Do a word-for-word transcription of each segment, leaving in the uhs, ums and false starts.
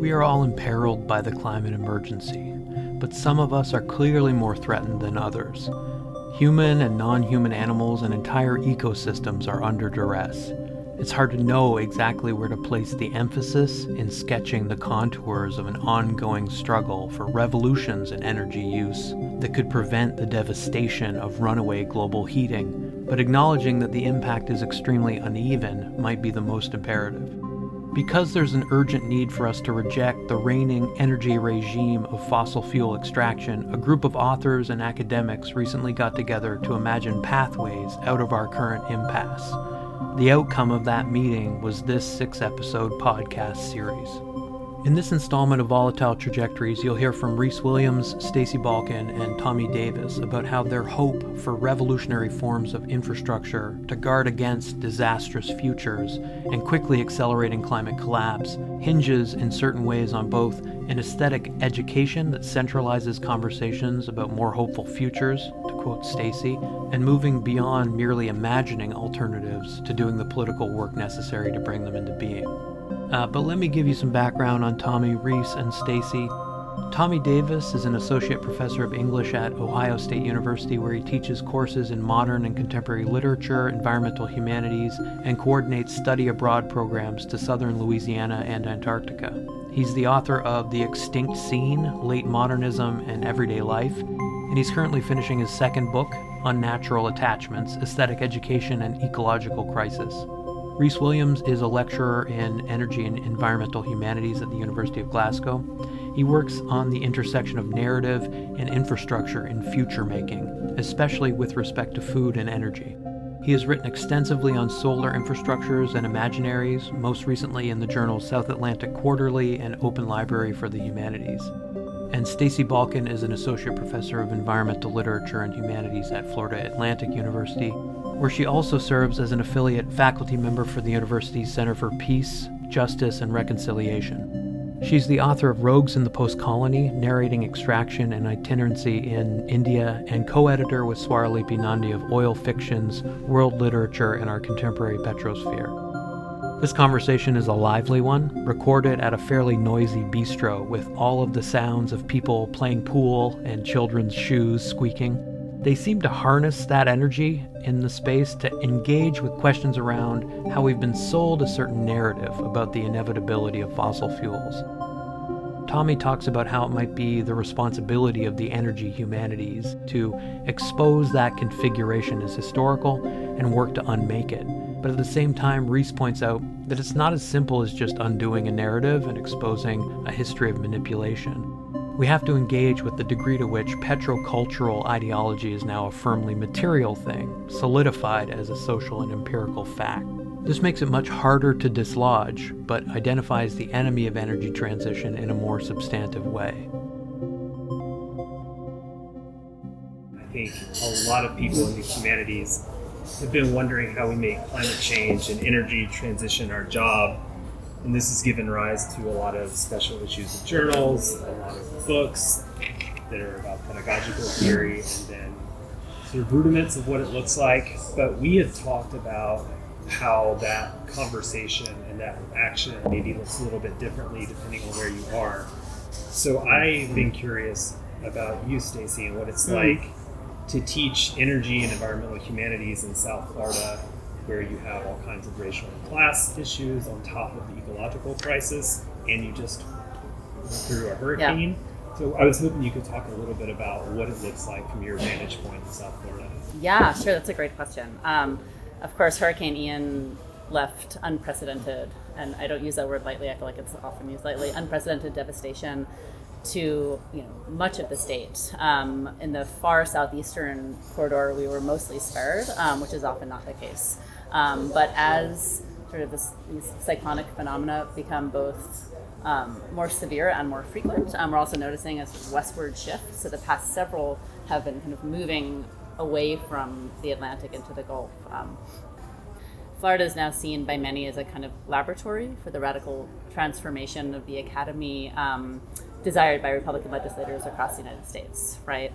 We are all imperiled by the climate emergency, but some of us are clearly more threatened than others. Human and non-human animals and entire ecosystems are under duress. It's hard to know exactly where to place the emphasis in sketching the contours of an ongoing struggle for revolutions in energy use that could prevent the devastation of runaway global heating, but acknowledging that the impact is extremely uneven might be the most imperative. Because there's an urgent need for us to reject the reigning energy regime of fossil fuel extraction, a group of authors and academics recently got together to imagine pathways out of our current impasse. The outcome of that meeting was this six-episode podcast series. In this installment of Volatile Trajectories, you'll hear from Rhys Williams, Stacey Balkan, and Tommy Davis about how their hope for revolutionary forms of infrastructure to guard against disastrous futures and quickly accelerating climate collapse hinges in certain ways on both an aesthetic education that centralizes conversations about more hopeful futures, to quote Stacey, and moving beyond merely imagining alternatives to doing the political work necessary to bring them into being. Uh, but let me give you some background on Tommy, Rhys, and Stacey. Tommy Davis is an associate professor of English at Ohio State University, where he teaches courses in modern and contemporary literature, environmental humanities, and coordinates study abroad programs to southern Louisiana and Antarctica. He's the author of The Extinct Scene: Late Modernism and Everyday Life, and he's currently finishing his second book, Unnatural Attachments: Aesthetic Education and Ecological Crisis. Rhys Williams is a lecturer in energy and environmental humanities at the University of Glasgow. He works on the intersection of narrative and infrastructure in future making, especially with respect to food and energy. He has written extensively on solar infrastructures and imaginaries, most recently in the journals South Atlantic Quarterly and Open Library for the Humanities. And Stacey Balkan is an associate professor of environmental literature and humanities at Florida Atlantic University, where she also serves as an affiliate faculty member for the university's Center for Peace, Justice, and Reconciliation. She's the author of Rogues in the Postcolony: Narrating Extraction and Itinerancy in India, and co-editor with Swaralipi Nandi of Oil Fictions: World Literature and our Contemporary Petrosphere. This conversation is a lively one, recorded at a fairly noisy bistro with all of the sounds of people playing pool and children's shoes squeaking. They seem to harness that energy in the space to engage with questions around how we've been sold a certain narrative about the inevitability of fossil fuels. Tommy talks about how it might be the responsibility of the energy humanities to expose that configuration as historical and work to unmake it. But at the same time, Rhys points out that it's not as simple as just undoing a narrative and exposing a history of manipulation. We have to engage with the degree to which petrocultural ideology is now a firmly material thing, solidified as a social and empirical fact. This makes it much harder to dislodge, but identifies the enemy of energy transition in a more substantive way. I think a lot of people in the humanities have been wondering how we make climate change and energy transition our job. And this has given rise to a lot of special issues of journals, a lot of books that are about pedagogical theory, and then sort of rudiments of what it looks like. But we have talked about how that conversation and that action maybe looks a little bit differently depending on where you are. So I've been curious about you, Stacey, and what it's like to teach energy and environmental humanities in South Florida, where you have all kinds of racial and class issues on top of the ecological crisis, and you just went through a hurricane. Yeah. So I was hoping you could talk a little bit about what it looks like from your vantage point in South Florida. Yeah, sure, that's a great question. Um, of course, Hurricane Ian left unprecedented, and I don't use that word lightly, I feel like it's often used lightly, unprecedented devastation to you know much of the state. Um, in the far southeastern corridor, we were mostly spared, um, which is often not the case. Um, but as sort of this, these cyclonic phenomena become both um, more severe and more frequent, um, we're also noticing a sort of westward shift. So the past several have been kind of moving away from the Atlantic into the Gulf. Um, Florida is now seen by many as a kind of laboratory for the radical transformation of the academy um, desired by Republican legislators across the United States, right?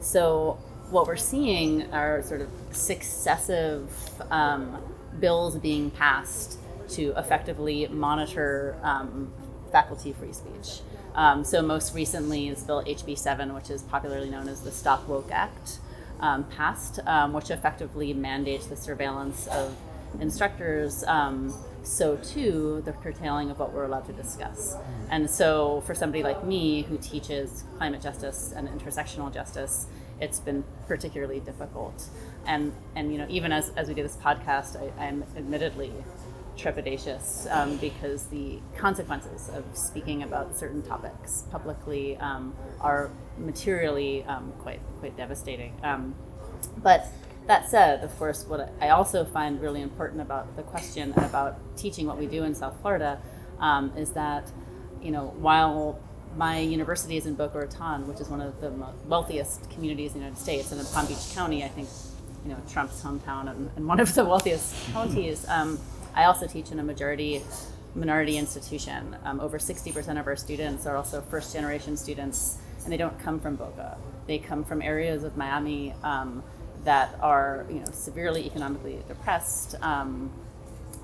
So what we're seeing are sort of successive um, bills being passed to effectively monitor um, faculty free speech. Um, so most recently is Bill H B seven, which is popularly known as the Stop Woke Act, um, passed, um, which effectively mandates the surveillance of instructors, um, so too the curtailing of what we're allowed to discuss. And so for somebody like me who teaches climate justice and intersectional justice, it's been particularly difficult. And, and you know, even as, as we do this podcast, I, I'm admittedly trepidatious um, because the consequences of speaking about certain topics publicly um, are materially um, quite quite devastating. Um, but that said, of course, what I also find really important about the question about teaching what we do in South Florida um, is that, you know, while my university is in Boca Raton, which is one of the wealthiest communities in the United States, and in Palm Beach County, I think, you know, Trump's hometown and, and one of the wealthiest counties. Um, I also teach in a majority minority institution. Um, over sixty percent of our students are also first generation students, and they don't come from Boca. They come from areas of Miami um, that are, you know, severely economically depressed, um,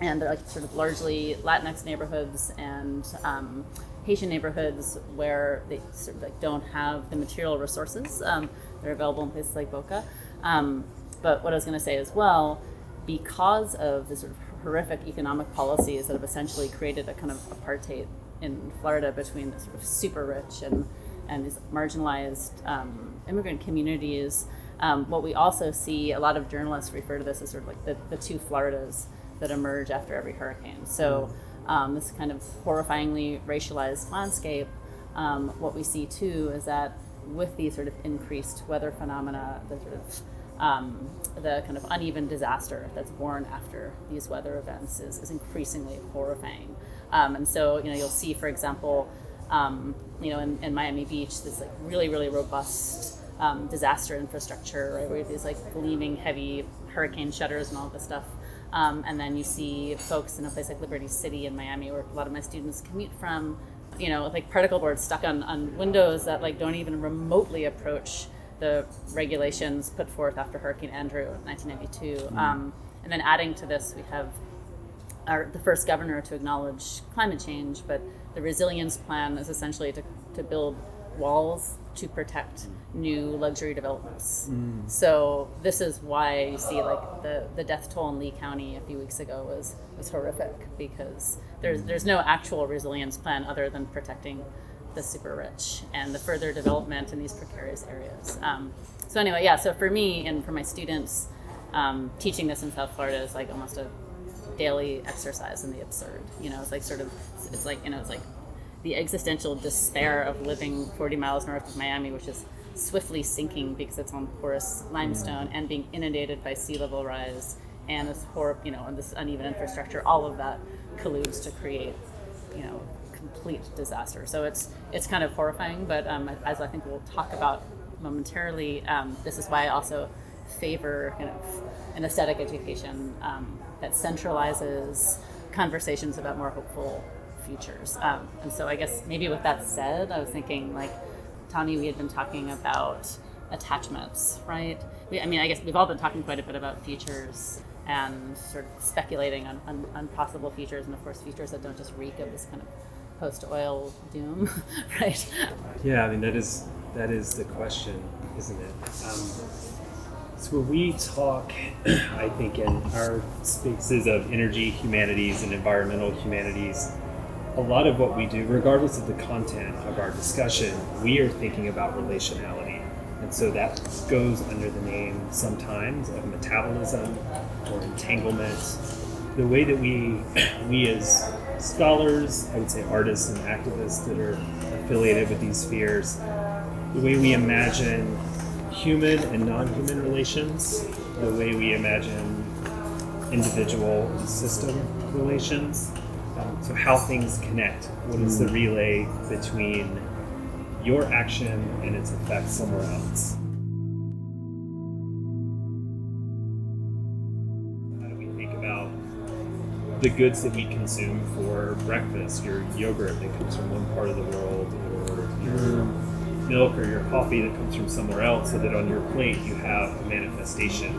and they're like sort of largely Latinx neighborhoods and um, Haitian neighborhoods where they sort of like don't have the material resources um, that are available in places like Boca. Um, but what I was going to say as well, because of the sort of horrific economic policies that have essentially created a kind of apartheid in Florida between the sort of super rich and, and these marginalized um, immigrant communities. Um, what we also see, a lot of journalists refer to this as sort of like the, the two Floridas that emerge after every hurricane. So um, this kind of horrifyingly racialized landscape, um, what we see too is that with these sort of increased weather phenomena, the sort of Um, the kind of uneven disaster that's born after these weather events is, is increasingly horrifying. Um, and so, you know, you'll see, for example, um, you know, in, in Miami Beach, this like really, really robust um, disaster infrastructure, right, where you have these like gleaming, heavy hurricane shutters and all this stuff. Um, and then you see folks in a place like Liberty City in Miami, where a lot of my students commute from, you know, with like particle boards stuck on, on windows that like don't even remotely approach the regulations put forth after Hurricane Andrew in nineteen ninety-two. Mm. Um, and then adding to this, we have our, the first governor to acknowledge climate change, but the resilience plan is essentially to, to build walls to protect new luxury developments. Mm. So this is why you see like the, the death toll in Lee County a few weeks ago was, was horrific, because there's, there's no actual resilience plan other than protecting the super rich and the further development in these precarious areas. Um, so anyway, yeah, so for me and for my students, um, teaching this in South Florida is like almost a daily exercise in the absurd. You know, it's like sort of, it's like, you know, it's like the existential despair of living forty miles north of Miami, which is swiftly sinking because it's on porous limestone and being inundated by sea level rise and this horror, you know, and this uneven infrastructure, all of that colludes to create, you know, complete disaster. So it's it's kind of horrifying, but um, as I think we'll talk about momentarily, um, this is why I also favor kind of an aesthetic education um, that centralizes conversations about more hopeful futures. Um, and so I guess maybe with that said, I was thinking like, Tommy, we had been talking about attachments, right? We, I mean, I guess we've all been talking quite a bit about futures and sort of speculating on, on, on possible futures, and of course futures that don't just reek of this kind of post-oil doom, right? Yeah, I mean, that is that is the question, isn't it? Um, so when we talk, I think, in our spaces of energy humanities and environmental humanities, a lot of what we do, regardless of the content of our discussion, we are thinking about relationality. And so that goes under the name sometimes of metabolism or entanglement. The way that we, we as scholars, I would say artists and activists that are affiliated with these spheres, the way we imagine human and non-human relations, the way we imagine individual and system relations, um, so how things connect, what is the relay between your action and its effect somewhere else. The goods that we consume for breakfast, your yogurt that comes from one part of the world, or your milk or your coffee that comes from somewhere else, so that on your plate you have a manifestation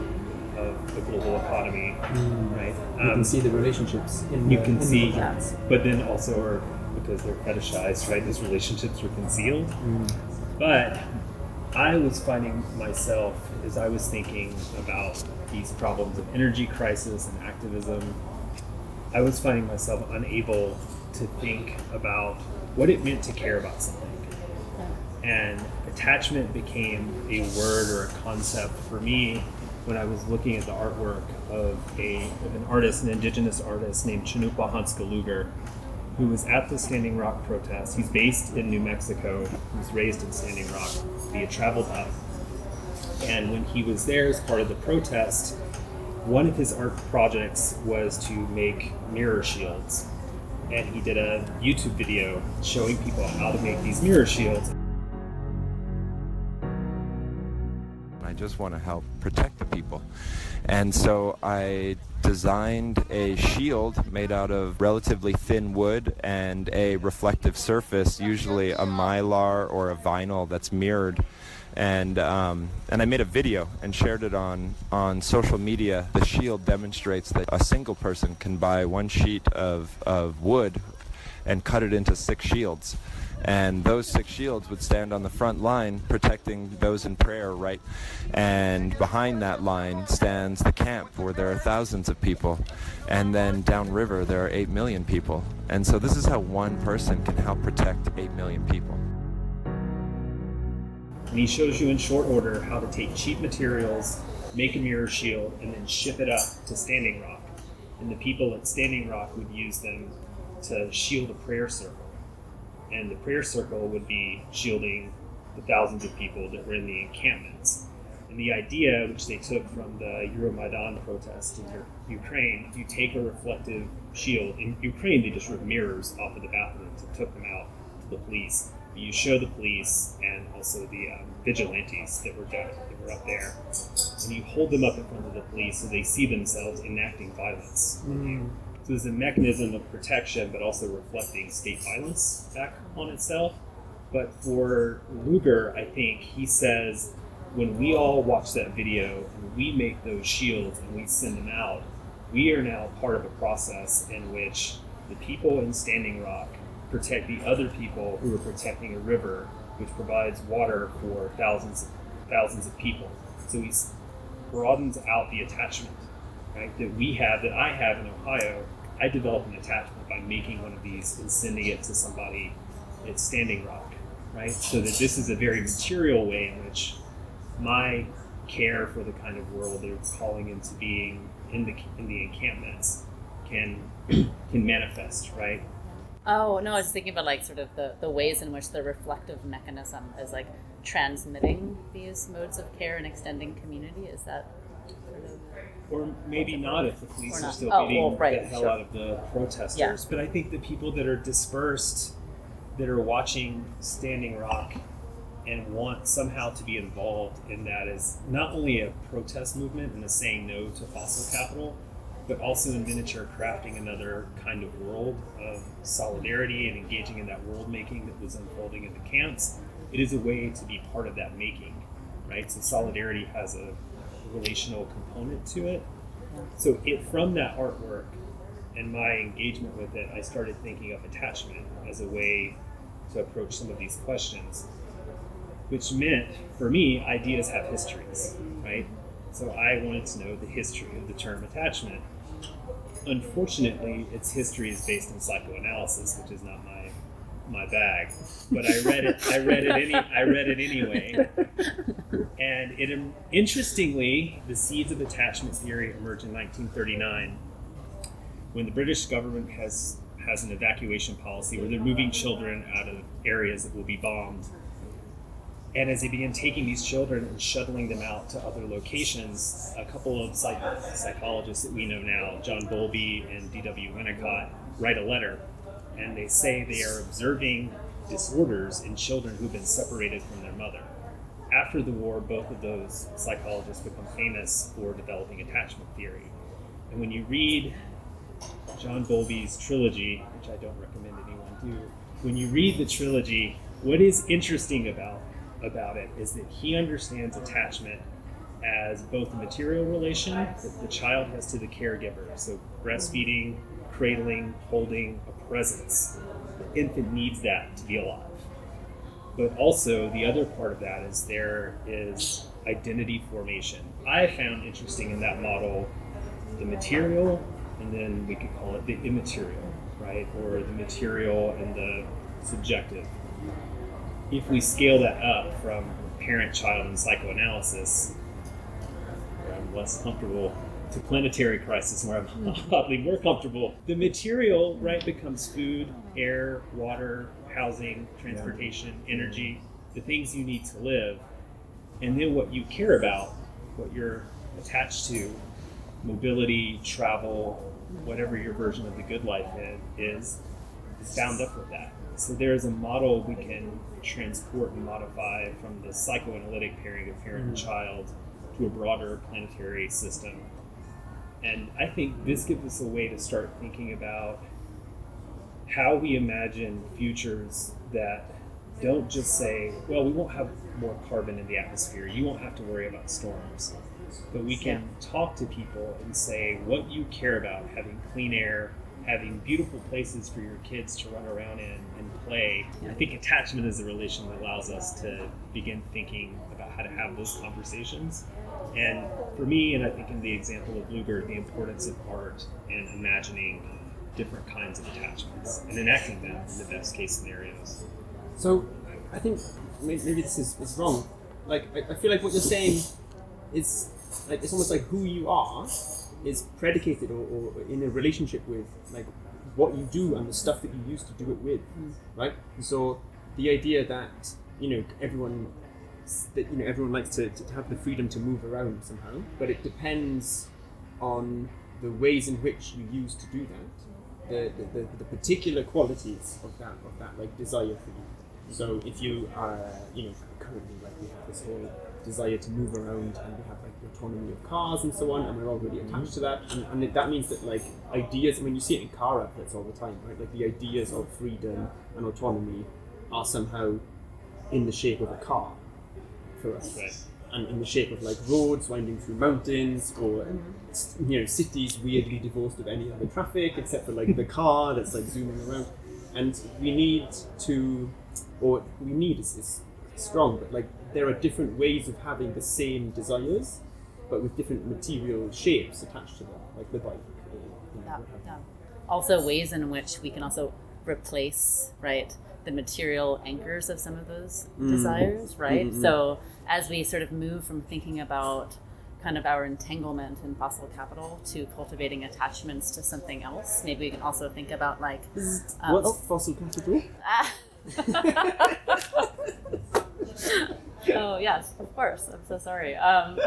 of the global economy, mm. right? You um, can see the relationships in you the, can in see, the but then also our because they're fetishized, right? Those relationships were concealed. Mm. But I was finding myself, as I was thinking about these problems of energy crisis and activism, I was finding myself unable to think about what it meant to care about something. And attachment became a word or a concept for me when I was looking at the artwork of, a, of an artist, an indigenous artist named Cannupa Hanska Luger, who was at the Standing Rock protest. He's based in New Mexico. He was raised in Standing Rock. He had traveled up. And when he was there as part of the protest, one of his art projects was to make mirror shields. And he did a YouTube video showing people how to make these mirror shields. I just want to help protect the people. And so I designed a shield made out of relatively thin wood and a reflective surface, usually a mylar or a vinyl that's mirrored. And um, and I made a video and shared it on, on social media. The shield demonstrates that a single person can buy one sheet of, of wood and cut it into six shields. And those six shields would stand on the front line protecting those in prayer, right? And behind that line stands the camp where there are thousands of people. And then downriver there are eight million people. And so this is how one person can help protect eight million people. And he shows you in short order how to take cheap materials, make a mirror shield, and then ship it up to Standing Rock. And the people at Standing Rock would use them to shield a prayer circle. And the prayer circle would be shielding the thousands of people that were in the encampments. And the idea, which they took from the Euromaidan protest in Ukraine, you take a reflective shield. In Ukraine, they just ripped mirrors off of the bathrooms and took them out to the police. You show the police and also the um, vigilantes that were down, that were up there, and you hold them up in front of the police so they see themselves enacting violence. Mm-hmm. So there's a mechanism of protection, but also reflecting state violence back on itself. But for Luger, I think he says, when we all watch that video and we make those shields and we send them out, we are now part of a process in which the people in Standing Rock protect the other people who are protecting a river, which provides water for thousands of, thousands of people. So he broadens out the attachment, right, that we have, that I have in Ohio. I developed an attachment by making one of these and sending it to somebody at Standing Rock, right? So that this is a very material way in which my care for the kind of world they're calling into being in the in the encampments can can manifest, right? Oh, no, I was thinking about like sort of the, the ways in which the reflective mechanism is like transmitting these modes of care and extending community. Is that sort of... Or maybe not if the police are still oh, beating well, right, the hell sure. out of the protesters. Yeah. But I think the people that are dispersed, that are watching Standing Rock and want somehow to be involved in that is not only a protest movement and a saying no to fossil capital, but also in miniature crafting another kind of world of solidarity and engaging in that world making that was unfolding in the camps. It is a way to be part of that making, right? So solidarity has a relational component to it. So it, from that artwork and my engagement with it, I started thinking of attachment as a way to approach some of these questions, which meant, for me, ideas have histories, right? So I wanted to know the history of the term attachment. Unfortunately, its history is based on psychoanalysis, which is not my my bag. But I read it. I read it any. I read it anyway. And it interestingly, the seeds of attachment theory emerge in nineteen thirty-nine, when the British government has has an evacuation policy where they're moving children out of areas that will be bombed. And as they began taking these children and shuttling them out to other locations, a couple of psych- psychologists that we know now, John Bowlby and D W Winnicott, write a letter. And they say they are observing disorders in children who've been separated from their mother. After the war, both of those psychologists become famous for developing attachment theory. And when you read John Bowlby's trilogy, which I don't recommend anyone do, when you read the trilogy, what is interesting about about it is that he understands attachment as both a material relation that the child has to the caregiver. So breastfeeding, cradling, holding, a presence. The infant needs that to be alive. But also the other part of that is there is identity formation. I found interesting in that model the material, and then we could call it the immaterial, right? Or the material and the subjective. If we scale that up from parent-child and psychoanalysis, where I'm less comfortable, to planetary crisis, where I'm oddly more comfortable, the material, right, becomes food, air, water, housing, transportation, energy, the things you need to live. And then what you care about, what you're attached to, mobility, travel, whatever your version of the good life is, is bound up with that. So there's a model we can transport and modify from the psychoanalytic pairing of parent and child to a broader planetary system. And I think this gives us a way to start thinking about how we imagine futures that don't just say, well, we won't have more carbon in the atmosphere, you won't have to worry about storms. But we can talk to people and say what you care about, having clean air, having beautiful places for your kids to run around in and play. I think attachment is a relation that allows us to begin thinking about how to have those conversations. And for me, and I think in the example of Luger, the importance of art and imagining different kinds of attachments and enacting them in the best case scenarios. So I think maybe this is it's wrong. Like, I feel like what you're saying is like, it's almost like who you are is predicated or, or in a relationship with like what you do and the stuff that you use to do it with, mm. right? And so the idea that, you know, everyone that, you know, everyone likes to, to have the freedom to move around somehow, but it depends on the ways in which you use to do that, the the, the, the particular qualities of that of that like desire for you. So if you are, you know, currently like we have this whole desire to move around and we have like the autonomy of cars and so on, and we're all really attached to that, and, and it, that means that like ideas, I mean you see it in car adverts all the time, right? Like the ideas of freedom and autonomy are somehow in the shape of a car for us, right? And in the shape of like roads winding through mountains, or you know cities weirdly divorced of any other traffic except for like the car that's like zooming around. And we need to, or we need is, is strong, but like there are different ways of having the same desires, but with different material shapes attached to them, like the bike. Or, you know, yeah, yeah. Also, ways in which we can also replace, right, the material anchors of some of those mm. desires, right? Mm-hmm. So as we sort of move from thinking about kind of our entanglement in fossil capital to cultivating attachments to something else, maybe we can also think about like um, what's oh, fossil capital? Ah. Oh yes, of course. I'm so sorry. Um,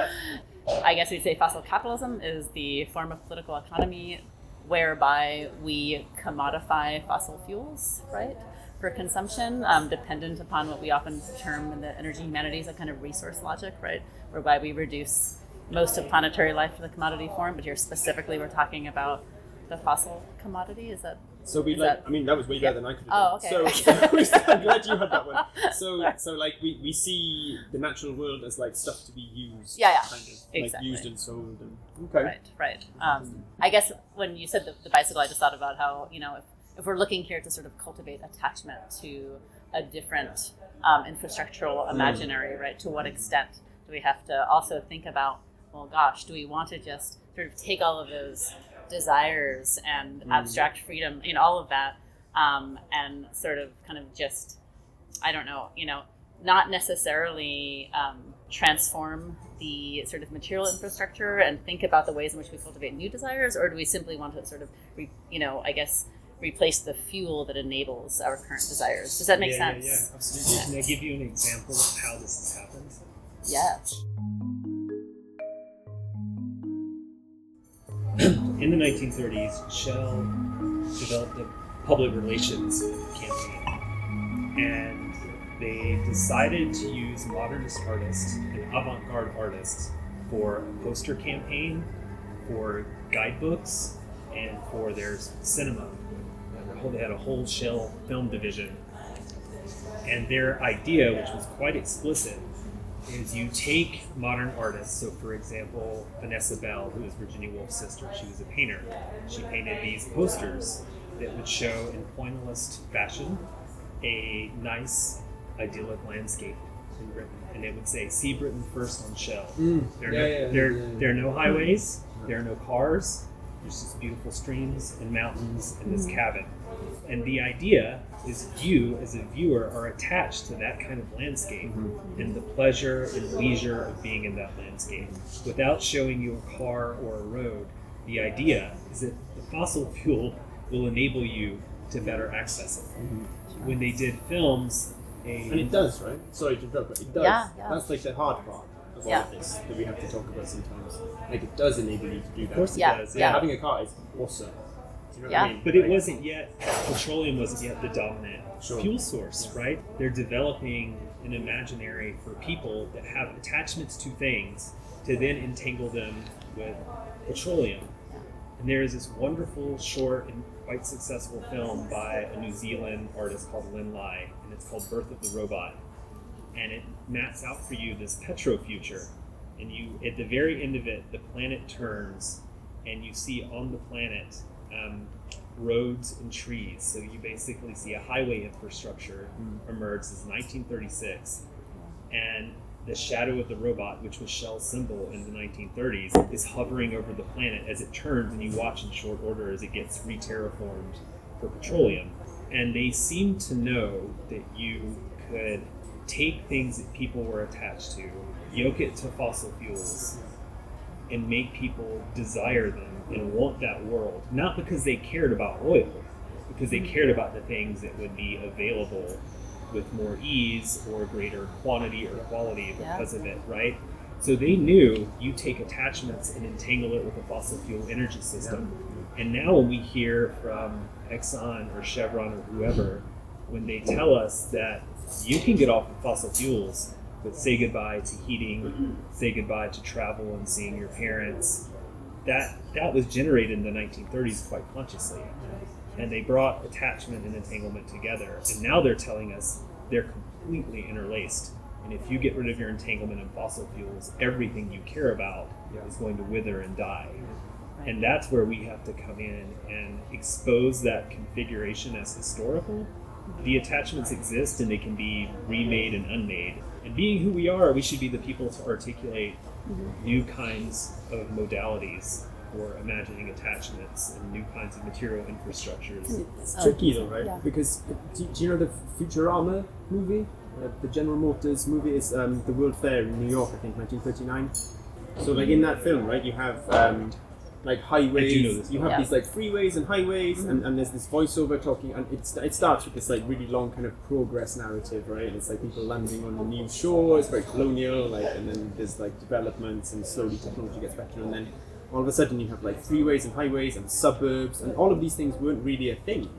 I guess we'd say fossil capitalism is the form of political economy whereby we commodify fossil fuels, right, for consumption, um, dependent upon what we often term in the energy humanities a kind of resource logic, right, whereby we reduce most of planetary life to the commodity form. But here specifically, we're talking about the fossil commodity. Is that? So we like, that, I mean, that was way better yeah. than I could have done. Oh, okay. So, so I'm glad you had that one. So, so like, we, we see the natural world as, like, stuff to be used. Yeah, yeah. Kind of, exactly. Like, used and sold. And, okay. Right, right. Um, I guess when you said the, the bicycle, I just thought about how, you know, if, if we're looking here to sort of cultivate attachment to a different um, infrastructural imaginary, mm. right, to what extent do we have to also think about, well, gosh, do we want to just sort of take all of those desires and mm. abstract freedom, you know, all of that, um, and sort of kind of just, I don't know, you know, not necessarily um, transform the sort of material infrastructure and think about the ways in which we cultivate new desires, or do we simply want to sort of, re- you know, I guess, replace the fuel that enables our current desires? Does that make yeah, sense? Yeah, yeah, absolutely. Yeah. Can I give you an example of how this has happened? Yes. In the nineteen thirties, Shell developed a public relations campaign, and they decided to use modernist artists and avant-garde artists for a poster campaign, for guidebooks, and for their cinema. They had a whole Shell film division, and their idea, which was quite explicit, is you take modern artists. So, for example, Vanessa Bell, who is Virginia Woolf's sister, she was a painter. She painted these posters that would show in pointillist fashion a nice, idyllic landscape in Britain. And it would say, see Britain first on Shell. Mm. There, are yeah, no, yeah, there, yeah, yeah. there are no highways, there are no cars, there's just beautiful streams and mountains and this mm. cabin. And the idea is you, as a viewer, are attached to that kind of landscape mm-hmm. and the pleasure and leisure of being in that landscape. Without showing you a car or a road, the idea is that the fossil fuel will enable you to better access it. Mm-hmm. When they did films... A, and it does, right? Sorry to interrupt, but it does. Yeah, yeah. That's like the hard part of all yeah. of this that we have to talk about sometimes. Like, it does enable you to do that. Of course it yeah. does. Yeah. yeah, having a car is awesome. You know yeah. I mean? But it like, wasn't yet, petroleum wasn't yet the dominant sure. fuel source, yes. right? They're developing an imaginary for people that have attachments to things to then entangle them with petroleum. Yeah. And there is this wonderful, short, and quite successful film by a New Zealand artist called Lin Lai, and it's called Birth of the Robot. And it maps out for you this petro future. And you, at the very end of it, the planet turns, and you see on the planet Um, roads and trees. So you basically see a highway infrastructure mm. emerge. This is nineteen thirty-six. And the shadow of the robot, which was Shell's symbol in the nineteen thirties, is hovering over the planet as it turns, and you watch in short order as it gets re-terraformed for petroleum. And they seem to know that you could take things that people were attached to, yoke it to fossil fuels, and make people desire them and want that world, not because they cared about oil, because they cared about the things that would be available with more ease or greater quantity or quality because yeah. of it, right? So they knew you take attachments and entangle it with a fossil fuel energy system. Yeah. And now when we hear from Exxon or Chevron or whoever, when they tell us that you can get off of fossil fuels, but say goodbye to heating, say goodbye to travel and seeing your parents. That that was generated in the nineteen thirties quite consciously. And they brought attachment and entanglement together. And now they're telling us they're completely interlaced. And if you get rid of your entanglement in fossil fuels, everything you care about yeah. is going to wither and die. And that's where we have to come in and expose that configuration as historical. The attachments exist and they can be remade and unmade. And being who we are, we should be the people to articulate mm-hmm. new kinds of modalities for imagining attachments and new kinds of material infrastructures. It's oh, tricky though, right? Yeah. Because do, do you know the Futurama movie? Uh, the General Motors movie is um, the World Fair in New York, I think, nineteen thirty-nine. So like in that film, right, you have um, like highways, you, know you have yeah. these like freeways and highways, mm-hmm. and, and there's this voiceover talking, and it, it starts with this like really long kind of progress narrative, right? And it's like people landing on the new shore, it's very colonial, like, and then there's like developments, and slowly technology gets better, and then all of a sudden you have like freeways and highways and suburbs, and all of these things weren't really a thing,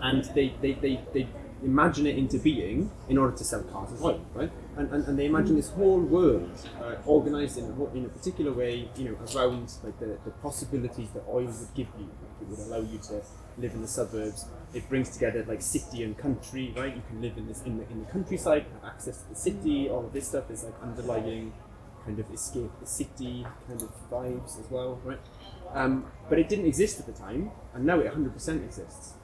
and they they they, they imagine it into being in order to sell cars and oil, right? And, and and they imagine this whole world uh, organized in a, whole, in a particular way, you know, around like the, the possibilities that oil would give you. Like, it would allow you to live in the suburbs. It brings together like city and country, right? You can live in this in the in the countryside, have access to the city. All of this stuff is like underlying kind of escape the city kind of vibes as well, right? Um, but it didn't exist at the time, and now it one hundred percent exists.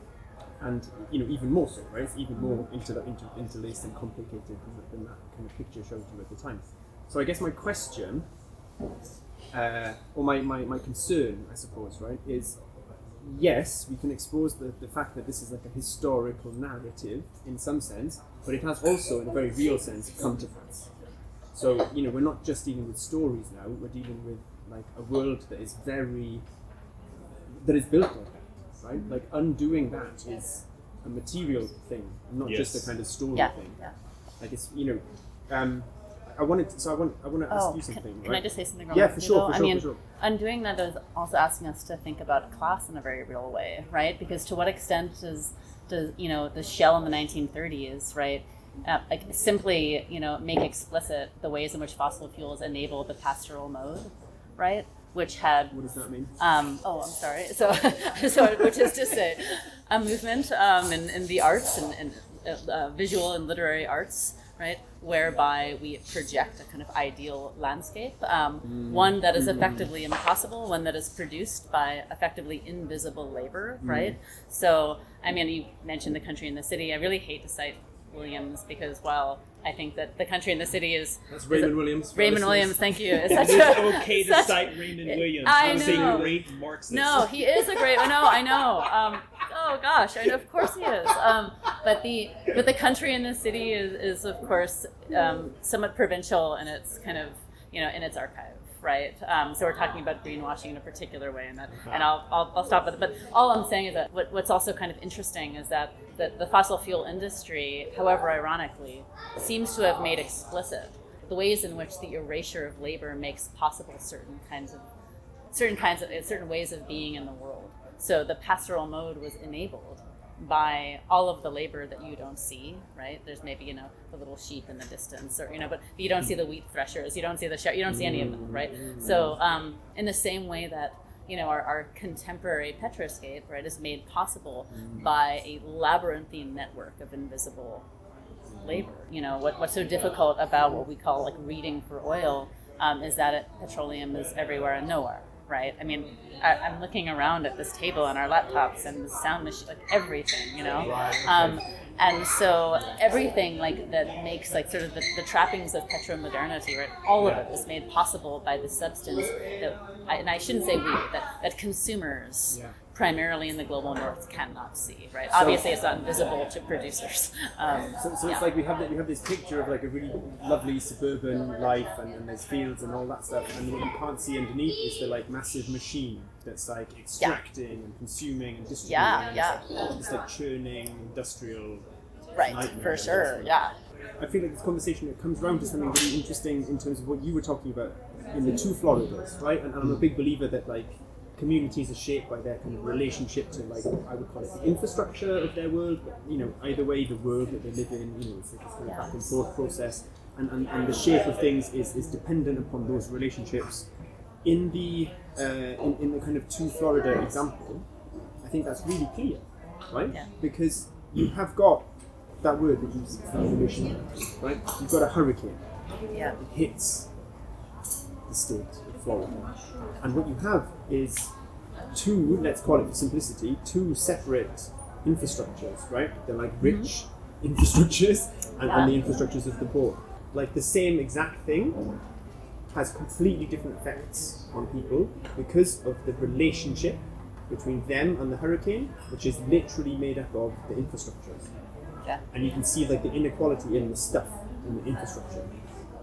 And you know, even more so, right? It's even more inter- inter- interlaced and complicated than that kind of picture showed you at the time. So I guess my question, uh, or my, my, my concern, I suppose, right, is yes, we can expose the, the fact that this is like a historical narrative in some sense, but it has also, in a very real sense, come to pass. So you know, we're not just dealing with stories now; we're dealing with like a world that is very that is built on. Right? Like undoing that is a material thing, not yes. just a kind of story yeah, thing. Yeah. Like it's you know, um, I wanted to, so I want I want to ask oh, you something. Can, right? Can I just say something? Wrong yeah, for sure, for I sure, mean, for sure. Undoing that is also asking us to think about class in a very real way, right? Because to what extent does does you know the Shell in the nineteen thirties, right? Uh, like simply you know make explicit the ways in which fossil fuels enable the pastoral mode, right? Which had what does that mean? Um, oh, I'm sorry. So, so which is to say, a movement um, in, in the arts and, and uh, visual and literary arts right? Whereby we project a kind of ideal landscape, um, mm. one that is effectively impossible, one that is produced by effectively invisible labor, mm. right? So, I mean, you mentioned the country and the city. I really hate to cite Williams because, while I think that the country and the city is... That's Raymond is a, Williams. Raymond Williams, thank you. It's, such it's a, okay to such, cite Raymond Williams. I I'm know. Saying great Marxist. No, he is a great... No, I know. Um, oh, gosh. I know. Of course he is. Um, but the but the country and the city is, is of course, um, somewhat provincial in its kind of, you know, in its archive, right? Um, so we're talking about greenwashing in a particular way, and that, and I'll, I'll, I'll stop with it. But all I'm saying is that what, what's also kind of interesting is that the, the fossil fuel industry, however ironically, seems to have made explicit the ways in which the erasure of labor makes possible certain kinds of, certain kinds of, certain ways of being in the world. So the pastoral mode was enabled by all of the labor that you don't see, right? There's maybe, you know, the little sheep in the distance, or, you know, but you don't see the wheat threshers, you don't see the sh- you don't see any of them, right? So um, in the same way that, you know, our, our contemporary petroscape, right, is made possible by a labyrinthine network of invisible labor. You know, what, what's so difficult about what we call like reading for oil um, is that it, petroleum is everywhere and nowhere. Right. I mean, I, I'm looking around at this table and our laptops and the sound machine, like everything, you know. Um, and so everything like that makes like sort of the, the trappings of petromodernity, right? All of it was made possible by the substance that, I, and I shouldn't say we, that, that consumers, yeah. primarily in the global north, cannot see, right? So, obviously, it's not visible to producers. Um, so so yeah. It's like we have that, we have this picture of like a really lovely suburban life, and, and there's fields and all that stuff, and what you can't see underneath is the like massive machine that's like extracting yeah. and consuming and distributing. Yeah, and yeah. It's like, like churning industrial. Right, for sure. Yeah. I feel like this conversation, it comes round to something really interesting in terms of what you were talking about in the two Floridas, right? And, and I'm a big believer that like. Communities are shaped by their kind of relationship to, like, I would call it the infrastructure of their world, but, you know, either way, the world that they live in, you know, it's like this kind of back and forth process, and, and, and the shape of things is, is dependent upon those relationships. In the uh, in, in the kind of two Florida example, I think that's really clear, right? Yeah. Because you have got that word that you use, that relation, right? You've got a hurricane. Yeah. It hits the state of Florida. And what you have is two, let's call it for simplicity, two separate infrastructures, right? They're like rich mm-hmm. infrastructures and, yeah. and the infrastructures of the poor. Like the same exact thing has completely different effects on people because of the relationship between them and the hurricane, which is literally made up of the infrastructures. Yeah. And you can see like the inequality in the stuff, in the infrastructure.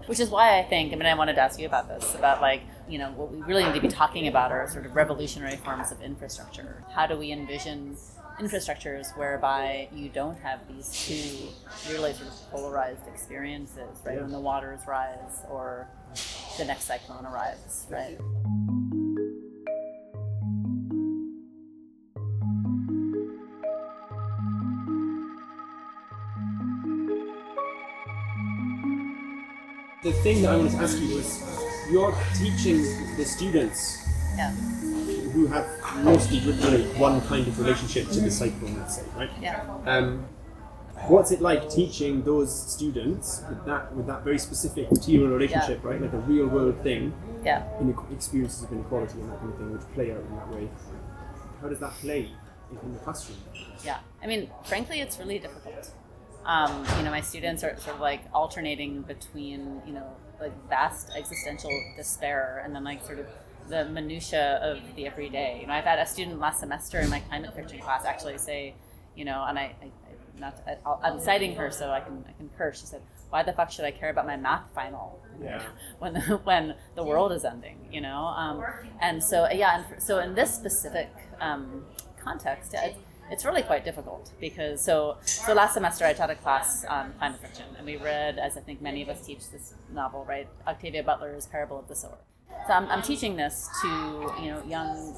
Which is why I think, I mean, I wanted to ask you about this, about like, you know, what we really need to be talking about are sort of revolutionary forms of infrastructure. How do we envision infrastructures whereby you don't have these two really sort of polarized experiences, right? Yeah. When the waters rise or the next cyclone arrives, right? The thing that I wanted to ask you was, you're teaching the students yeah. who have mostly really one kind of relationship to the cyclone, let's say, right? Yeah. Um, what's it like teaching those students with that with that very specific material relationship, yeah. right? Like a real world thing, yeah. in experiences of inequality and that kind of thing, which play out in that way. How does that play in the classroom? Yeah, I mean, frankly, it's really difficult. Um, you know, my students are sort of like alternating between, you know, like vast existential despair and then like sort of the minutiae of the everyday. You know, I've had a student last semester in my climate fiction class actually say, you know, and I, I, I not, I, I'm citing her so I can I can curse. She said, "Why the fuck should I care about my math final yeah. when the, when the world is ending?" You know, um, and so yeah, and for, so in this specific um, context. It's, It's really quite difficult because so so last semester I taught a class on climate fiction and we read, as I think many of us teach this novel, right, Octavia Butler's Parable of the Sower. So I'm, I'm teaching this to, you know, young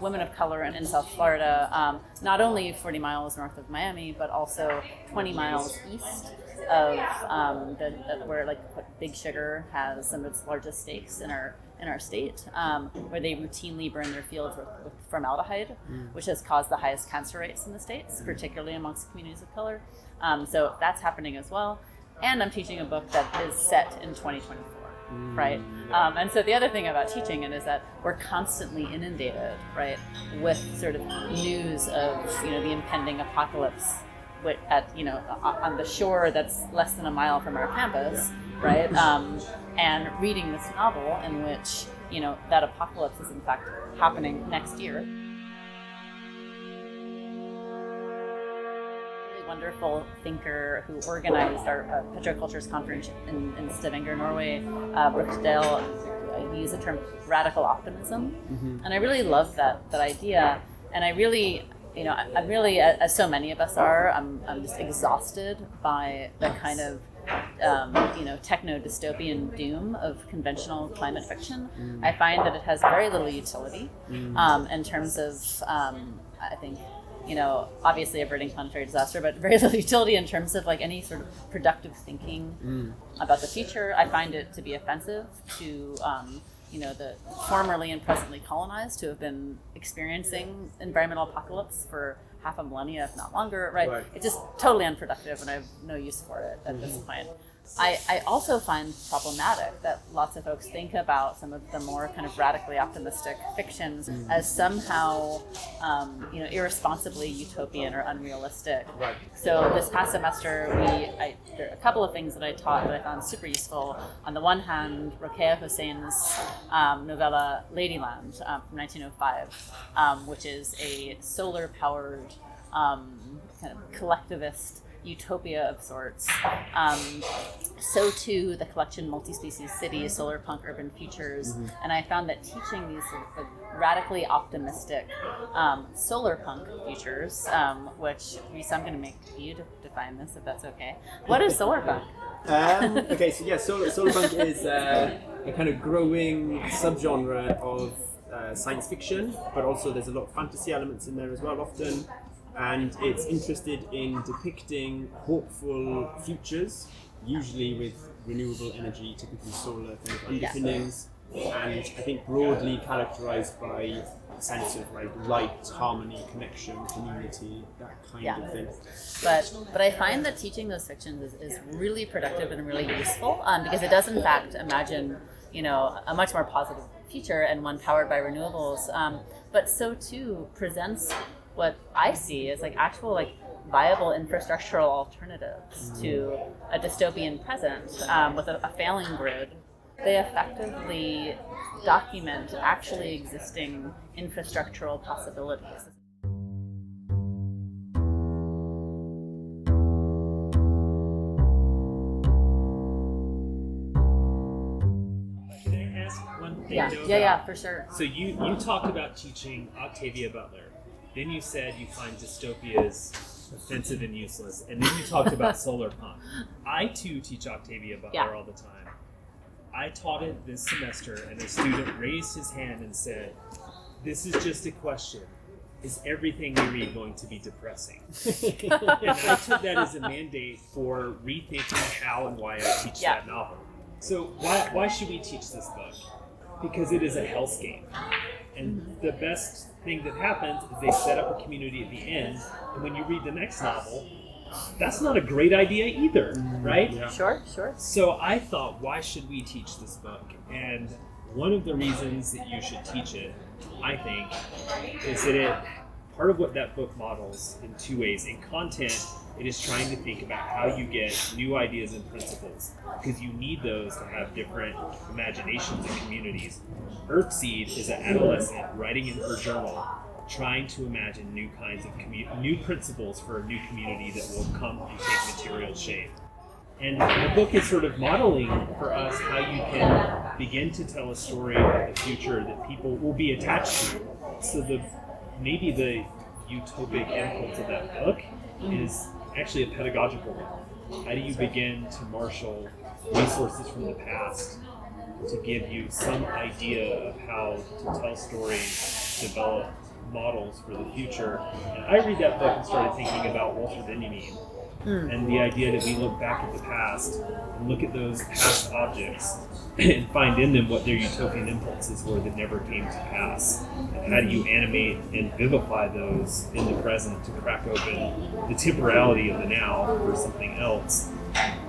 women of color in, in South Florida, um, not only forty miles north of Miami, but also twenty miles east of um, the, the, where like Big Sugar has some of its largest stakes in our in our state, um, where they routinely burn their fields with, with formaldehyde, mm. which has caused the highest cancer rates in the states, particularly amongst communities of color. Um, so that's happening as well. and I'm teaching a book that is set in twenty twenty-four, mm, right? Yeah. Um, and so the other thing about teaching it is that we're constantly inundated, right, with sort of news of, you know, the impending apocalypse at, you know, on the shore that's less than a mile from our campus, right? Um, and reading this novel in which, you know, that apocalypse is in fact happening next year. Wonderful thinker who organized our uh, petrocultures conference in, in Stavanger, Norway, uh, Brookdale. I use the term radical optimism, mm-hmm. and I really love that that idea. And I really, you know, I'm really, as so many of us are, I'm, I'm just exhausted by the kind of Um, you know, techno-dystopian doom of conventional climate fiction. Mm. I find that it has very little utility mm. um, in terms of, um, I think, you know, obviously averting planetary disaster, but very little utility in terms of like any sort of productive thinking mm. about the future. I find it to be offensive to, um, you know, the formerly and presently colonized to have been experiencing environmental apocalypse for half a millennia, if not longer, right? right? It's just totally unproductive and I have no use for it at mm-hmm. this point. I, I also find problematic that lots of folks think about some of the more kind of radically optimistic fictions mm-hmm. as somehow, um, you know, irresponsibly utopian or unrealistic. Right. So this past semester, we I, there are a couple of things that I taught that I found super useful. On the one hand, Rokeya Hossain's um, novella Ladyland um, from nineteen oh five, um, which is a solar-powered um, kind of collectivist utopia of sorts. Um, so too the collection Multi-Species Cities, Solar Punk Urban Futures, mm-hmm. and I found that teaching these sort of radically optimistic um, solar punk futures, um, which Rhys, I'm going to make you define this if that's okay. What is solar punk? Um, okay, so yeah, solar, solar punk is uh, a kind of growing subgenre of uh, science fiction, but also there's a lot of fantasy elements in there as well often. And it's interested in depicting hopeful futures, usually with renewable energy, typically solar kind of underpinnings, yeah. and I think broadly characterized by a sense of like light, harmony, connection, community, that kind yeah. of thing. But but I find that teaching those fictions is, is really productive and really useful um, because it does in fact imagine, you know, a much more positive future and one powered by renewables, um, but so too presents what I see is like actual like viable infrastructural alternatives mm-hmm. to a dystopian present um, with a, a failing grid. They effectively document actually existing infrastructural possibilities. Can I ask one thing? Yeah, yeah, about, yeah, for sure. So you, you talked about teaching Octavia Butler. Then you said you find dystopias offensive and useless, and then you talked about solar punk. I, too, teach Octavia Butler yeah. all the time. I taught it this semester, and a student raised his hand and said, "This is just a question. Is everything we read going to be depressing?" And I took that as a mandate for rethinking how and why I teach yeah. that novel. So why, why should we teach this book? Because it is a hellscape. And the best thing that happens is they set up a community at the end, and when you read the next novel, that's not a great idea either, right? Yeah. Sure, sure. So I thought, why should we teach this book? And one of the reasons that you should teach it, I think, is that it, part of what that book models in two ways. In content, it is trying to think about how you get new ideas and principles, because you need those to have different imaginations and communities. Earthseed is an adolescent writing in her journal, trying to imagine new kinds of commu- new principles for a new community that will come and take material shape. And the book is sort of modeling for us how you can begin to tell a story of the future that people will be attached to. So the maybe the utopic impulse of that book is actually a pedagogical one. How do you begin to marshal resources from the past to give you some idea of how to tell stories, develop models for the future? And I read that book and started thinking about Walter Benjamin mm. and the idea that we look back at the past and look at those past objects and find in them what their utopian impulses were that never came to pass. And how do you animate and vivify those in the present to crack open the temporality of the now for something else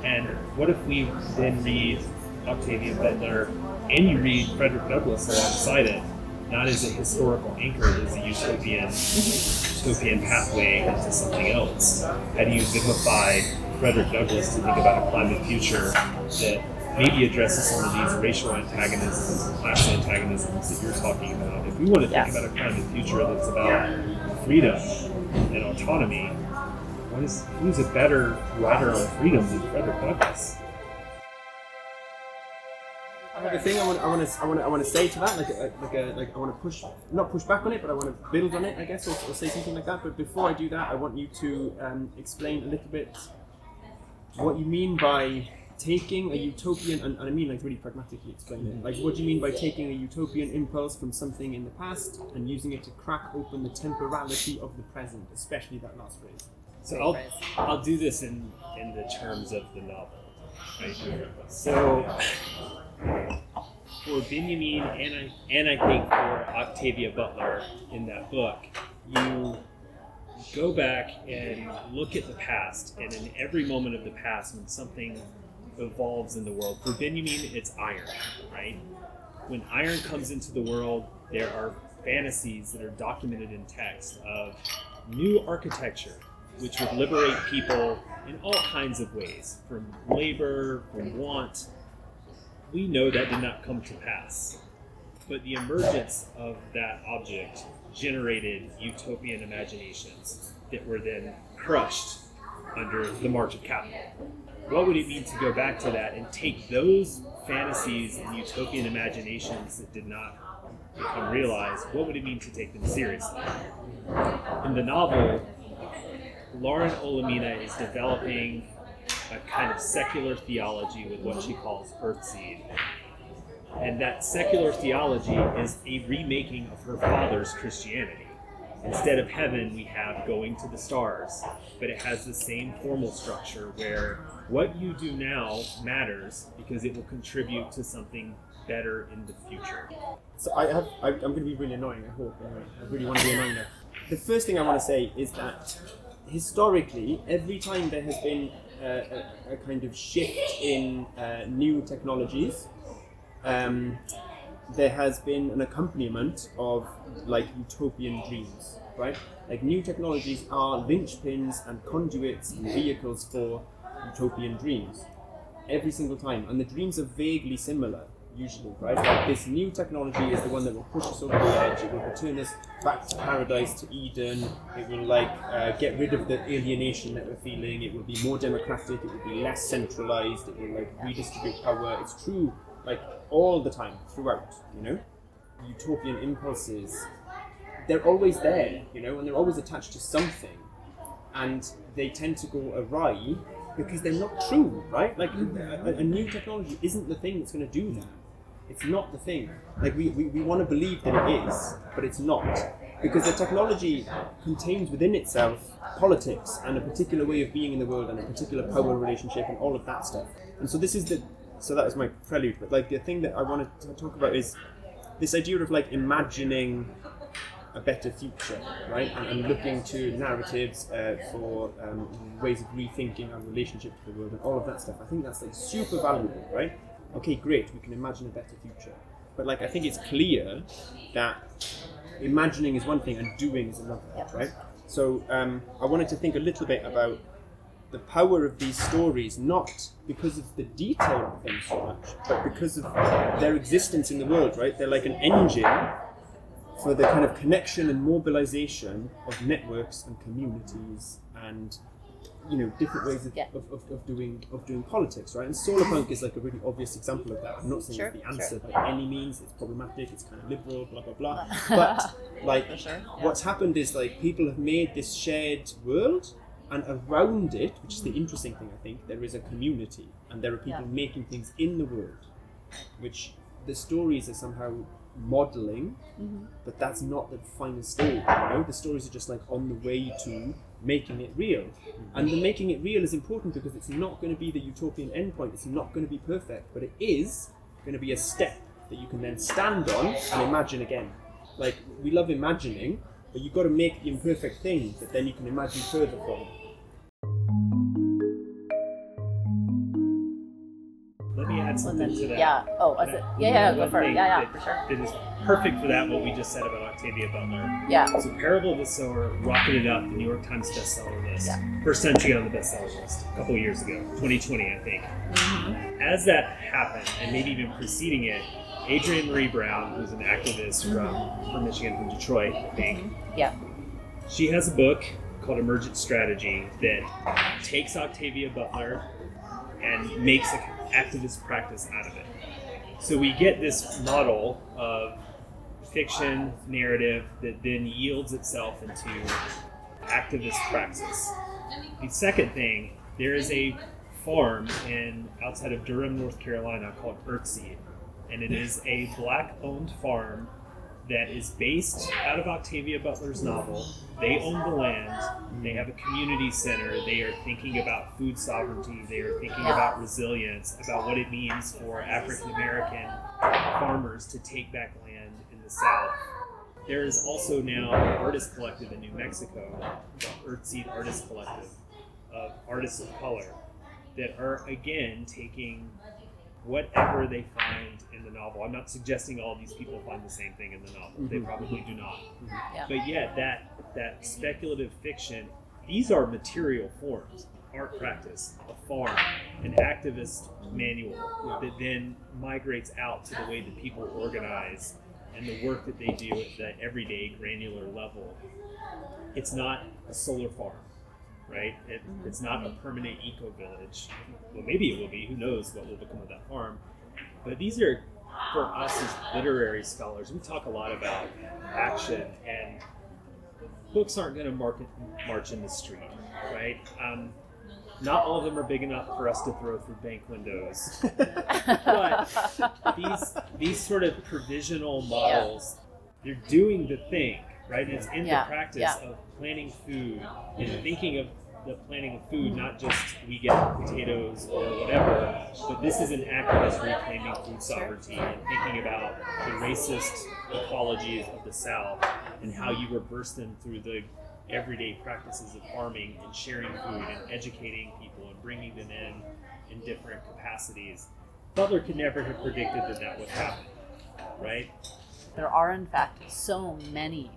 And what if we then read Octavia Butler and you read Frederick Douglass alongside it, not as a historical anchor, as a utopian, utopian pathway into something else? How do you vivify Frederick Douglass to think about a climate future that maybe addresses some of these racial antagonisms and class antagonisms that you're talking about? If we want to think yes. about a climate future that's about freedom and autonomy, what is, who's a better writer on freedom than Frederick Douglass? The thing I want, I want to, I want to, I want to say to that, like, a, like, a, like, I want to push, not push back on it, but I want to build on it, I guess, or, or say something like that. But before I do that, I want you to um, explain a little bit what you mean by taking a utopian, and, and I mean, like, really pragmatically explain it. Like, what do you mean by taking a utopian impulse from something in the past and using it to crack open the temporality of the present, especially that last phrase? So I'll, I'll do this in in the terms of the novel. Right here. So. For Benjamin, and I, and I think for Octavia Butler in that book, you go back and look at the past, and in every moment of the past, when something evolves in the world, for Benjamin, it's iron, right? When iron comes into the world, there are fantasies that are documented in text of new architecture, which would liberate people in all kinds of ways, from labor, from want. We know that did not come to pass, but the emergence of that object generated utopian imaginations that were then crushed under the march of capital. What would it mean to go back to that and take those fantasies and utopian imaginations that did not become realized, what would it mean to take them seriously? In the novel, Lauren Olamide is developing a kind of secular theology with what she calls Earthseed. And that secular theology is a remaking of her father's Christianity. Instead of heaven, we have going to the stars, but it has the same formal structure where what you do now matters because it will contribute to something better in the future. So I have, I, I'm going to be really annoying, I hope. I really want to be annoying now. The first thing I want to say is that historically, every time there has been Uh, a, a kind of shift in uh, new technologies, um, there has been an accompaniment of like utopian dreams, right? Like new technologies are linchpins and conduits and vehicles for utopian dreams every single time. And the dreams are vaguely similar usually, right? Like this new technology is the one that will push us over the edge, it will return us back to paradise, to Eden, it will like uh, get rid of the alienation that we're feeling, it will be more democratic, it will be less centralized, it will like redistribute power. It's true like all the time, throughout, you know? Utopian impulses, they're always there, you know, and they're always attached to something, and they tend to go awry because they're not true, right? Like a, a new technology isn't the thing that's going to do that. It's not the thing. Like we, we, we want to believe that it is, but it's not. Because the technology contains within itself politics and a particular way of being in the world and a particular power relationship and all of that stuff. And so this is the, so that was my prelude, but like the thing that I wanted to talk about is this idea of like imagining a better future, right? And, and looking to narratives uh, for um, ways of rethinking our relationship to the world and all of that stuff. I think that's like super valuable, right? Okay, great, we can imagine a better future. But like, I think it's clear that imagining is one thing and doing is another, right? So um, I wanted to think a little bit about the power of these stories, not because of the detail of them so much, but because of their existence in the world, right? They're like an engine for the kind of connection and mobilization of networks and communities and, you know, different ways of, yeah. of, of, of doing of doing politics, right? And solarpunk is like a really obvious example of that. I'm not saying sure, it's the answer sure. by any means. It's problematic, it's kind of liberal, blah, blah, blah. But like sure, yeah. what's happened is like people have made this shared world, and around it, which is the interesting thing, I think, there is a community and there are people yeah. making things in the world, which the stories are somehow modeling, mm-hmm. but that's not the final story, you know? The stories are just like on the way to making it real. Mm-hmm. And the making it real is important because it's not going to be the utopian endpoint, it's not going to be perfect, but it is going to be a step that you can then stand on and imagine again. Like, we love imagining, but you've got to make the imperfect thing that then you can imagine further from. add something to that. Yeah. Oh, was it? Yeah, yeah, go for it. Yeah, yeah, for sure. It is perfect for that, what we just said about Octavia Butler. Yeah. So Parable of the Sower rocketed up the New York Times bestseller list. Yeah. First time she got on the bestseller list a couple years ago, twenty twenty, I think. Mm-hmm. As that happened, and maybe even preceding it, Adrienne Marie Brown, who's an activist mm-hmm. from, from Michigan, from Detroit, I think. Mm-hmm. Yeah. She has a book called Emergent Strategy that takes Octavia Butler and makes an activist practice out of it. So we get this model of fiction, narrative, that then yields itself into activist practice. The second thing, there is a farm in outside of Durham, North Carolina called Earthseed, and it is a Black-owned farm that is based out of Octavia Butler's novel. They own the land, they have a community center, they are thinking about food sovereignty, they are thinking about resilience, about what it means for African-American farmers to take back land in the South. There is also now an artist collective in New Mexico, the Earthseed Artist Collective, of artists of color that are, again, taking whatever they find in the novel. I'm not suggesting all these people find the same thing in the novel. Mm-hmm. They probably do not. Mm-hmm. Yeah. But yet that that speculative fiction, these are material forms, art practice, a farm, an activist manual that then migrates out to the way that people organize and the work that they do at the everyday granular level. It's not a solar farm. Right? It, it's not a permanent eco-village. Well, maybe it will be. Who knows what will become of that farm? But these are, for us as literary scholars, we talk a lot about action, and books aren't going to march in the street, right? Um, not all of them are big enough for us to throw through bank windows. But these, these sort of provisional models, they're doing the thing. Right, and it's in yeah, the practice yeah. of planting food and thinking of the planting of food, not just we get potatoes or whatever, but this is an activist reclaiming food sovereignty and thinking about the racist ecologies of the South and how you reverse them through the everyday practices of farming and sharing food and educating people and bringing them in in different capacities. Butler could never have predicted that that would happen, right? There are, in fact, so many.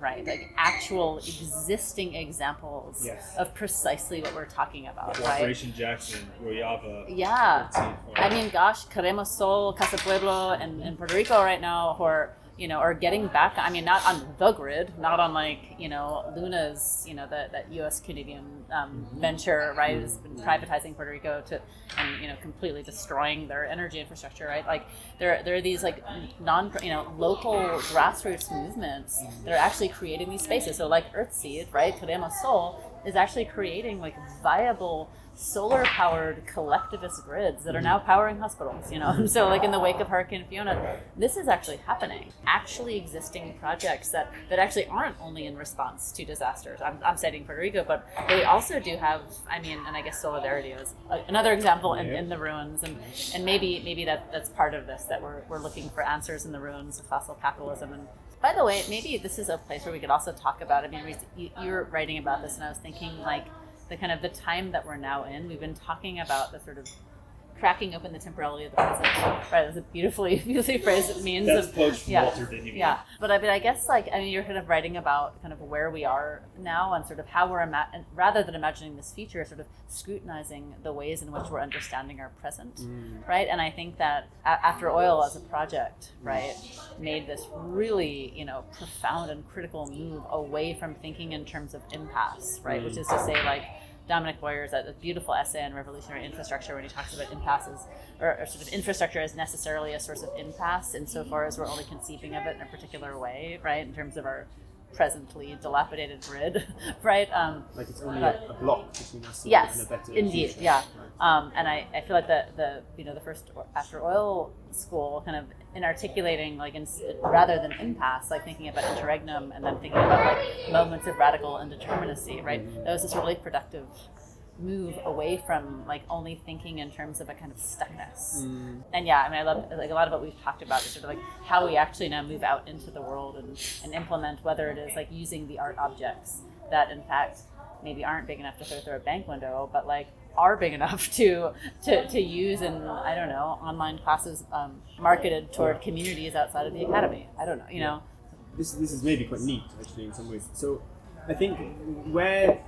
Right, like actual existing examples yes. of precisely what we're talking about. Like Operation right? Jackson, Guayaba. Yeah, I mean, gosh, Queremos Sol, Casa Pueblo, and, and Puerto Rico right now, who are, you know, are getting back. I mean, not on the grid, not on like, you know, Luna's, you know, that that U S Canadian um, mm-hmm. venture, right, has been privatizing Puerto Rico to, and you know, completely destroying their energy infrastructure, right? Like there, there are these like non, you know, local grassroots movements that are actually creating these spaces. So like Earthseed, right, Queremos Sol is actually creating like viable solar-powered collectivist grids that are now powering hospitals, you know? And so like in the wake of Hurricane Fiona, this is actually happening. Actually existing projects that, that actually aren't only in response to disasters. I'm, I'm citing Puerto Rico, but they also do have, I mean, and I guess Solidarity is another example in, in the ruins. And, and maybe maybe that, that's part of this, that we're, we're looking for answers in the ruins of fossil capitalism. And by the way, maybe this is a place where we could also talk about, I mean, you, you were writing about this and I was thinking like, the kind of the time that we're now in, we've been talking about the sort of cracking open the temporality of the present. Right, that's a beautifully, beautifully phrased. It means that's of, post yeah, Walter Benjamin. Yeah, but I mean, I guess like I mean, you're kind of writing about kind of where we are now and sort of how we're ima- rather than imagining this future, sort of scrutinizing the ways in which we're understanding our present, mm. right? And I think that After Oil as a project, right, made this really you know profound and critical move away from thinking in terms of impasse, right, mm. which is to say like. Dominic Boyer's a beautiful essay on revolutionary infrastructure when he talks about impasses, or, or sort of infrastructure as necessarily a source of impasse insofar as we're only conceiving of it in a particular way, right, in terms of our presently dilapidated grid, right? Um, like it's only but, a block between us yes, and a better indeed, future. Yeah. Right. Um, and I, I feel like the, the, you know, the first After Oil school kind of in articulating, like in, rather than impasse, like thinking about interregnum and then thinking about like moments of radical indeterminacy, right? Mm-hmm. That was this really productive move away from like only thinking in terms of a kind of stuckness. Mm. And yeah, I mean, I love like a lot of what we've talked about is sort of like how we actually now move out into the world and, and implement, whether it is like using the art objects that in fact maybe aren't big enough to throw through a bank window, but like are big enough to to, to use in, I don't know, online classes um, marketed toward communities outside of the academy. I don't know, you know. This this is maybe quite neat actually in some ways. So I think where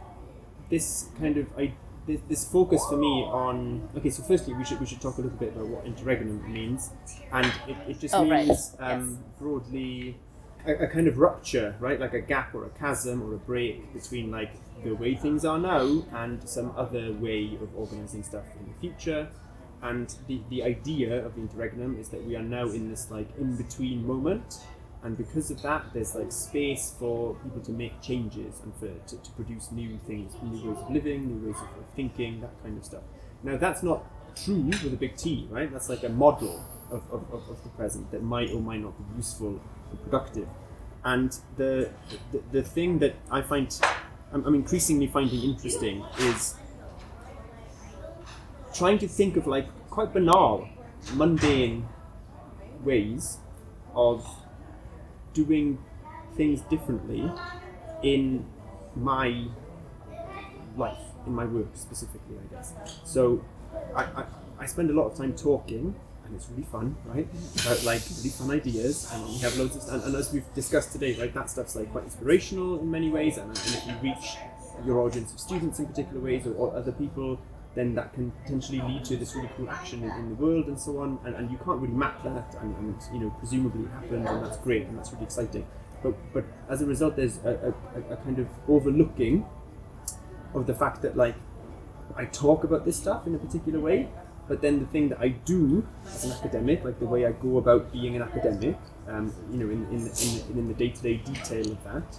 this kind of I, this, this focus for me on okay. So firstly, we should we should talk a little bit about what interregnum means, and it, it just oh, means right. um, yes. broadly a, a kind of rupture, right? Like a gap or a chasm or a break between like the way things are now and some other way of organizing stuff in the future. And the the idea of the interregnum is that we are now in this like in between moment. And because of that, there's like space for people to make changes and for to, to produce new things, new ways of living, new ways of thinking, that kind of stuff. Now, that's not true with a big T, right? That's like a model of, of, of, of the present that might or might not be useful or productive. And the the, the thing that I find, I'm, I'm increasingly finding interesting is trying to think of like quite banal, mundane ways of doing things differently in my life, in my work specifically, I guess. So I, I, I spend a lot of time talking, and it's really fun, right? About like really fun ideas, and we have loads of stuff. And, and as we've discussed today, like that stuff's like quite inspirational in many ways, and, and if you reach your audience of students in particular ways or, or other people, then that can potentially lead to this really cool action in, in the world and so on, and, and you can't really map that, and, and you know, presumably it happens, and that's great, and that's really exciting. But but as a result, there's a, a, a kind of overlooking of the fact that like I talk about this stuff in a particular way, but then the thing that I do as an academic, like the way I go about being an academic, um, you know, in in in, in the day-to-day detail of that,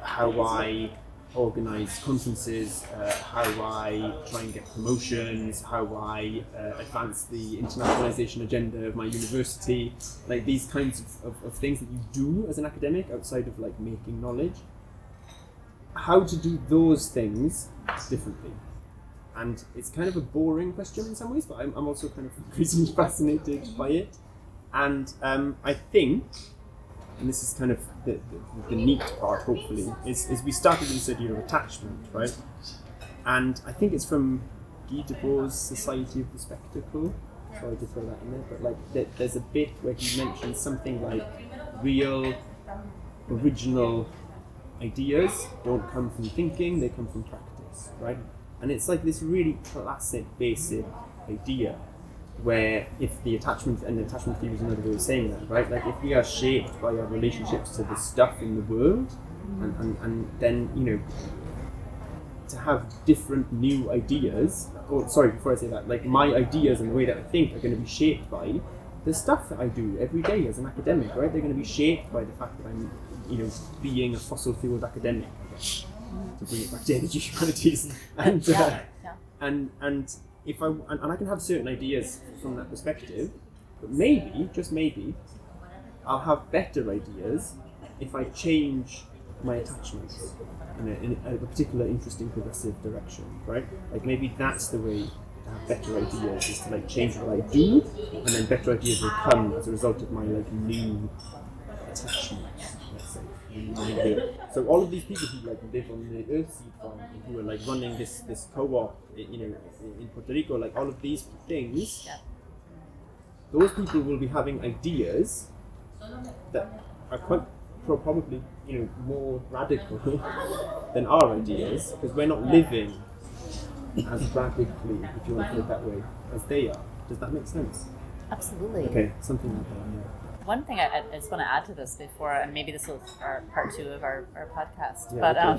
how I organize conferences, uh, how I try and get promotions, how I uh, advance the internationalization agenda of my university, like these kinds of, of, of things that you do as an academic outside of like making knowledge, how to do those things differently. And it's kind of a boring question in some ways, but I'm, I'm also kind of increasingly fascinated by it. And um, I think and this is kind of the, the, the neat part, hopefully, is, is we started this idea of attachment, right? And I think it's from Guy Debord's Society of the Spectacle, sorry to throw that in there, but like there, there's a bit where he mentions something like real, original ideas don't come from thinking, they come from practice, right? And it's like this really classic, basic idea where if the attachment, and attachment theory is another way of saying that, right? Like if we are shaped by our relationships to the stuff in the world, and, and, and then, you know, to have different new ideas, or sorry, before I say that, like my ideas and the way that I think are going to be shaped by the stuff that I do every day as an academic, right? They're going to be shaped by the fact that I'm, you know, being a fossil fueled academic, I guess, to bring it back to energy humanities. And, uh, yeah. Yeah. and, and, If I and, and I can have certain ideas from that perspective, but maybe, just maybe, I'll have better ideas if I change my attachments in a, in a particular interesting progressive direction, right? Like maybe that's the way to have better ideas, is to like change what I do, and then better ideas will come as a result of my like new attachments. So all of these people who like live on the Earthseed farm and who are like running this, this co-op, you know, in Puerto Rico, like all of these things, those people will be having ideas that are quite probably, you know, more radical than our ideas, because we're not living as radically, if you want to put it that way, as they are. Does that make sense? Absolutely. Okay, something like that. Yeah. One thing I, I just want to add to this before, and maybe this is our part two of our, our podcast, yeah, but um,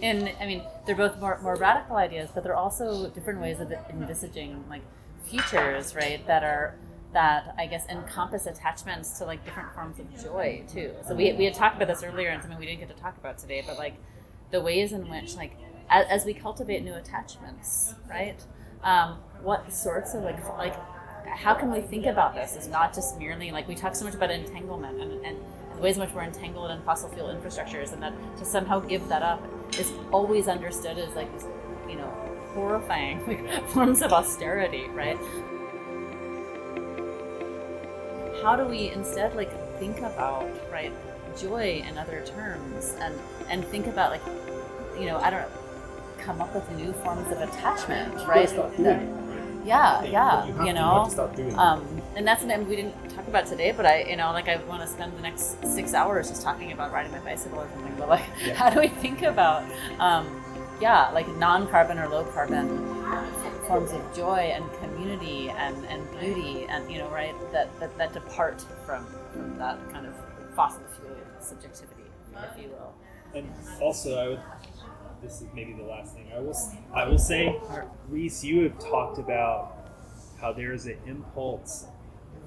in, I mean, they're both more, more radical ideas, but they're also different ways of envisaging like futures, right, that are, that I guess encompass attachments to like different forms of joy too. So we, we had talked about this earlier and something we didn't get to talk about today, but like the ways in which like, as, as we cultivate new attachments, right, um, what sorts of like, like, how can we think about this as not just merely like we talk so much about entanglement and, and the ways in which we're entangled in fossil fuel infrastructures, and that to somehow give that up is always understood as like this, you know, horrifying like, forms of austerity, right? How do we instead like think about, right, joy in other terms, and and think about like you know, I don't know, come up with new forms of attachment, right? That, yeah, yeah, you, you know. To, um, and that's something we didn't talk about today, but I, you know, like I want to spend the next six hours just talking about riding my bicycle or something. But like, yeah. How do we think about, um, yeah, like non-carbon or low-carbon forms of joy and community and, and beauty and, you know, right, that, that, that depart from, from that kind of fossil fuel subjectivity, if you will. And also, I would, this is maybe the last thing I will, I will say, Rhys, you have talked about how there is an impulse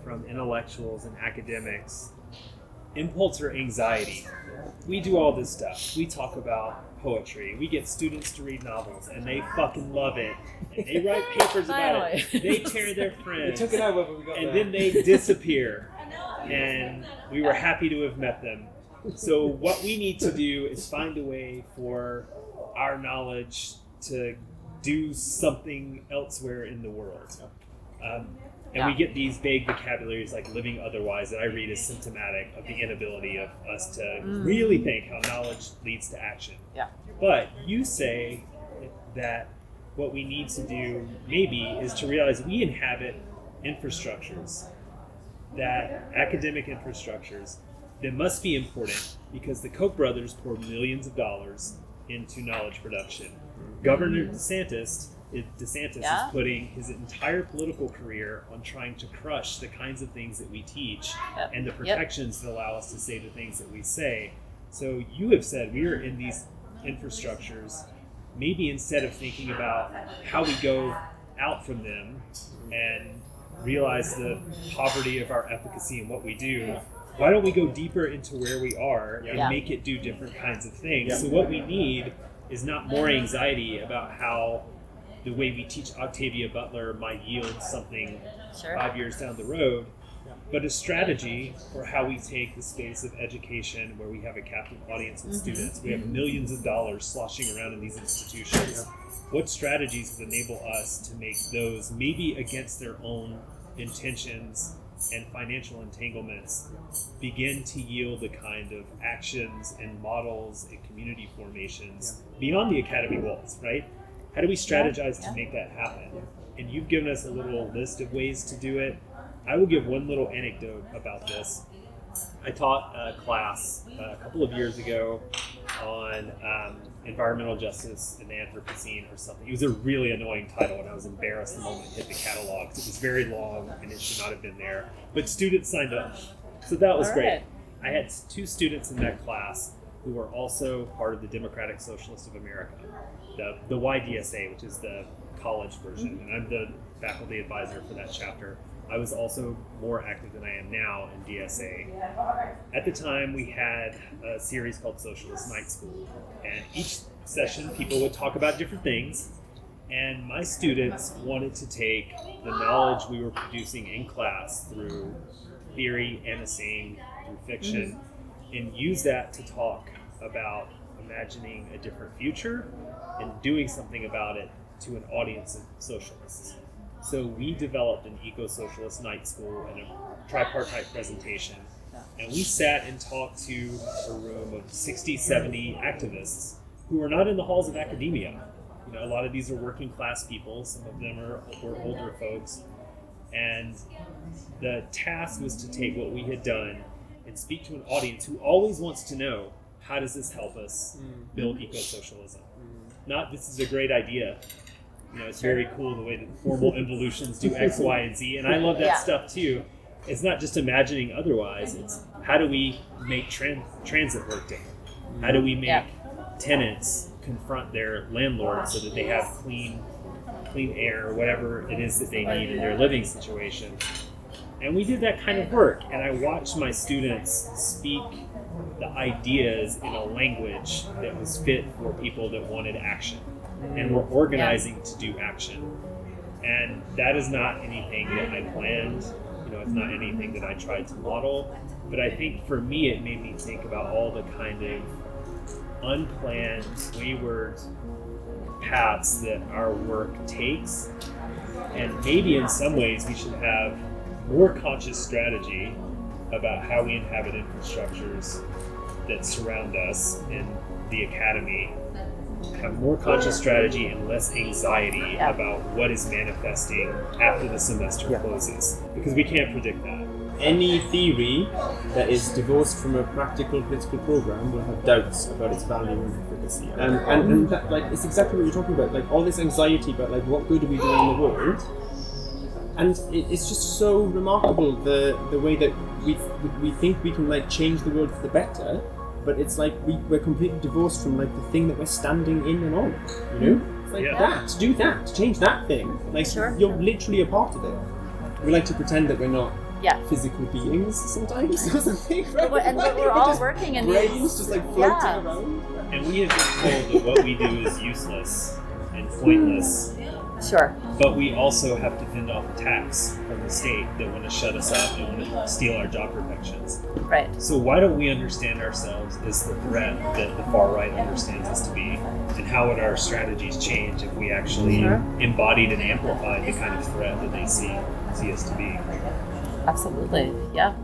from intellectuals and academics. Impulse or anxiety. We do all this stuff. We talk about poetry. We get students to read novels, and they fucking love it. And they write papers about it. They tear their friends. They took it out when we got and there. Then they disappear. And we were happy to have met them. So what we need to do is find a way for our knowledge to do something elsewhere in the world. Um, and yeah. we get these vague vocabularies like living otherwise that I read as symptomatic of the inability of us to mm. really think how knowledge leads to action. Yeah. But you say that what we need to do maybe is to realize we inhabit infrastructures, that academic infrastructures that must be important because the Koch brothers pour millions of dollars into knowledge production. Mm-hmm. Governor DeSantis DeSantis yeah. is putting his entire political career on trying to crush the kinds of things that we teach yep. and the protections yep. that allow us to say the things that we say. So you have said we are in these infrastructures. Maybe instead of thinking about how we go out from them and realize the poverty of our efficacy and what we do, why don't we go deeper into where we are and yeah. make it do different kinds of things? Yeah. So what we need is not more anxiety about how the way we teach Octavia Butler might yield something sure. five years down the road, but a strategy for how we take the space of education where we have a captive audience of mm-hmm. students. We have millions of dollars sloshing around in these institutions. What strategies would enable us to make those, maybe against their own intentions and financial entanglements, begin to yield the kind of actions and models and community formations beyond the academy walls, right? How do we strategize yeah. to make that happen? And you've given us a little list of ways to do it. I will give one little anecdote about this. I taught a class a couple of years ago on um, environmental justice and the Anthropocene or something. It was a really annoying title, and I was embarrassed the moment it hit the catalog. It was very long, and it should not have been there. But students signed up, so that was great. I had two students in that class who were also part of the Democratic Socialists of America, the, the Y D S A, which is the college version, and I'm the faculty advisor for that chapter. I was also more active than I am now in D S A. At the time, we had a series called Socialist Night School, and each session people would talk about different things, and my students wanted to take the knowledge we were producing in class through theory and essaying through fiction and use that to talk about imagining a different future and doing something about it to an audience of socialists. So we developed an eco-socialist night school and a tripartite presentation, and we sat and talked to a room of sixty, seventy activists who were not in the halls of academia. You know, a lot of these are working class people, some of them are, were older folks, and the task was to take what we had done and speak to an audience who always wants to know, how does this help us build eco-socialism? Not, this is a great idea. You know, it's very cool the way that formal involutions do X, Y, and Z, and I love that yeah. stuff too. It's not just imagining otherwise, it's how do we make tran- transit work different? How do we make yeah. tenants confront their landlords so that they have clean clean air or whatever it is that they need in their living situation? And we did that kind of work, and I watched my students speak the ideas in a language that was fit for people that wanted action. And we're organizing yeah. to do action. And that is not anything that I planned. You know, it's not anything that I tried to model. But I think for me, it made me think about all the kind of unplanned, wayward paths that our work takes. And maybe in some ways, we should have more conscious strategy about how we inhabit infrastructures that surround us in the academy, have more conscious strategy and less anxiety yeah. about what is manifesting after the semester yeah. closes, because we can't predict that. Any theory that is divorced from a practical political program will have doubts about its value and efficacy. Um, and and that, like, it's exactly what you're talking about. Like all this anxiety about like what good are we doing in the world. And it's just so remarkable the the way that we we think we can like change the world for the better, but it's like we we're completely divorced from like the thing that we're standing in and on. You know, it's like yeah. that, do that, change that thing. Like sure. you're literally a part of it. We like to pretend that we're not. Yeah. physical beings sometimes or something, right? And like, we're all working in these brains just like floating yeah. around. And we have been told that what we do is useless and pointless. Sure. But we also have to fend off attacks from the state that want to shut us up and want to steal our job protections. Right. So why don't we understand ourselves as the threat that the far right understands us to be? And how would our strategies change if we actually sure. embodied and amplified the kind of threat that they see, see us to be? Absolutely, yeah.